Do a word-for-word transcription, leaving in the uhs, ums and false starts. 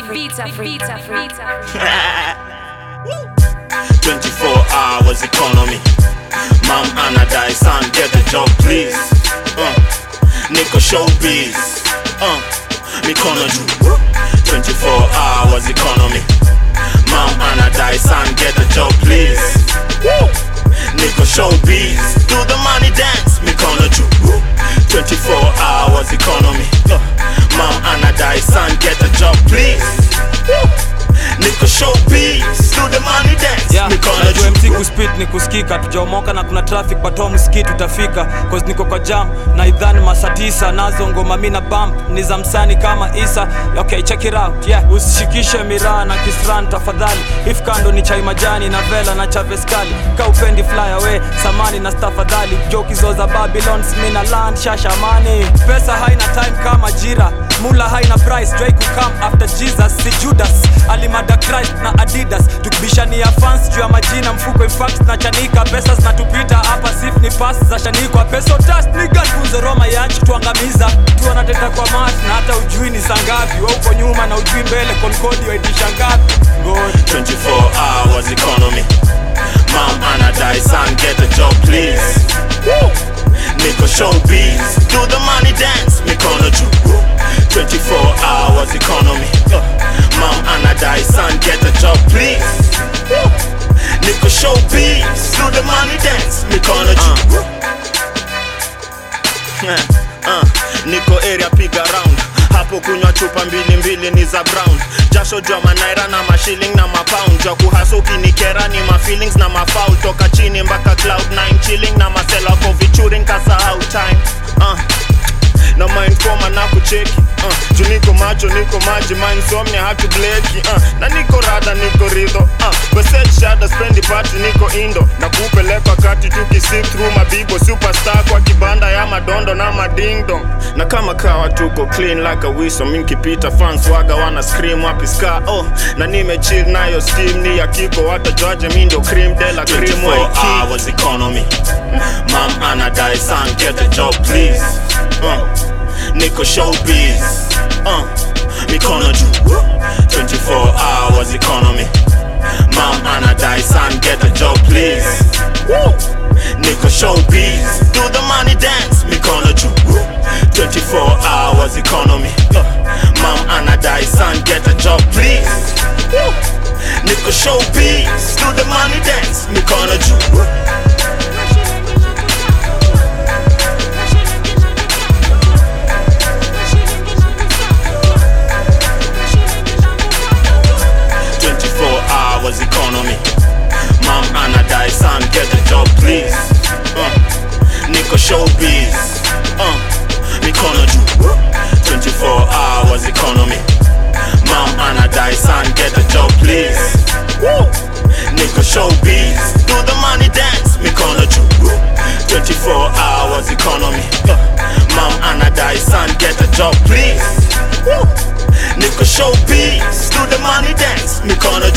pizza, pizza, pizza. twenty-four hours economy. Mom Anna die, son, get the job, please. Uh, Nico showbiz. Uh, me kono ju. twenty-four hours economy. Mom Anna die, son, get the job, please. Nico showbiz. Do the money dance, me kono ju. twenty-four hours economy. Mom Anna die, son, get the job, please. Niko showbiz, do the money dance. Yeah, najua M C kuspit ni kusikika. Tujaomoka na kuna traffic but home skit utafika. Cause niko kwa jam na idhani masatisa. Nazo ngoma mina bump, ni za msanii kama Isa. Okay, check it out, yeah. Usishikishe miraa na kisran tafadhali. If kando ni chai majani na vela na chaveskali. Ka upendi fly away, samani na stafadhali. Joki zoza Babylon, smina land, shasha money. Pesa haina time kama jira. Mula haina price, Drake will come after Jesus. Si Judas, alimada Christ na Adidas. Tukibishani ya fans, juu ya majina mfuko infax na chanika. Pesa zinatupita hapa, sif ni pass za shanikwa. Peso test, nigga, funzo Roma yanchi tuangamiza. Tuanateta kwa mat, na hata ujui ni sangavi. Wauko nyuma na ujui mbele, konkodi wa itisha ngapi. twenty-four hours economy. Mom Anna die, son, get a job, please. Niko showbiz, do the money dance, mikono juu. twenty-four hours economy. uh, Mom Anna die, son, get a job, please. uh, Niko showbiz, do the money dance, mikono juu. uh, uh, Niko area piga round. Hapo kunywa chupa mbili mbili ni za brown. Jasho jwa manaira na mashilling na mapound. Jwa kuhasuki ni kera ni mafeelings na mafoul. Toka chini mbaka cloud nine, chilling na masela kwa vichuring kasa out time. uh, Na mainforma na kucheki. uh, Juniko macho, niko maji, mainsomnia hatu bleki. uh, Na niko rada, niko rido. uh, Beset shada, spendi party, niko indo. Na kupelekwa kati tukisip through mabibo. Superstar kwa kibanda ya madondo na madingdong. Na kama kawa tuko clean like a whistle. Minki pita fans waga wana scream wapi ska. Oh, na nime chill na yo steam. Ni ya kiko wata George mindo cream de la cream wa iki. twenty-four hours economy. Mom Anna die, son, get a job, please. uh, Niko showbiz, uh, mikono juu. twenty-four hours economy. Mom Anna die, son, get a job, please. Niko showbiz, do the money dance, mikono juu. twenty-four hours economy. uh, Mom Anna die, son, get a job, please. Niko showbiz, do the money dance, mikono juu. Economy. Mom Anna die, son, get a job, please. uh, Niko showbiz, uh, mikono juu. twenty-four hours economy. Mom Anna die, son, get a job, please. Niko showbiz, do the money dance, mikono juu. twenty-four hours economy. uh, Mom Anna die, son, get a job, please. Niko showbiz, do the money dance, mikono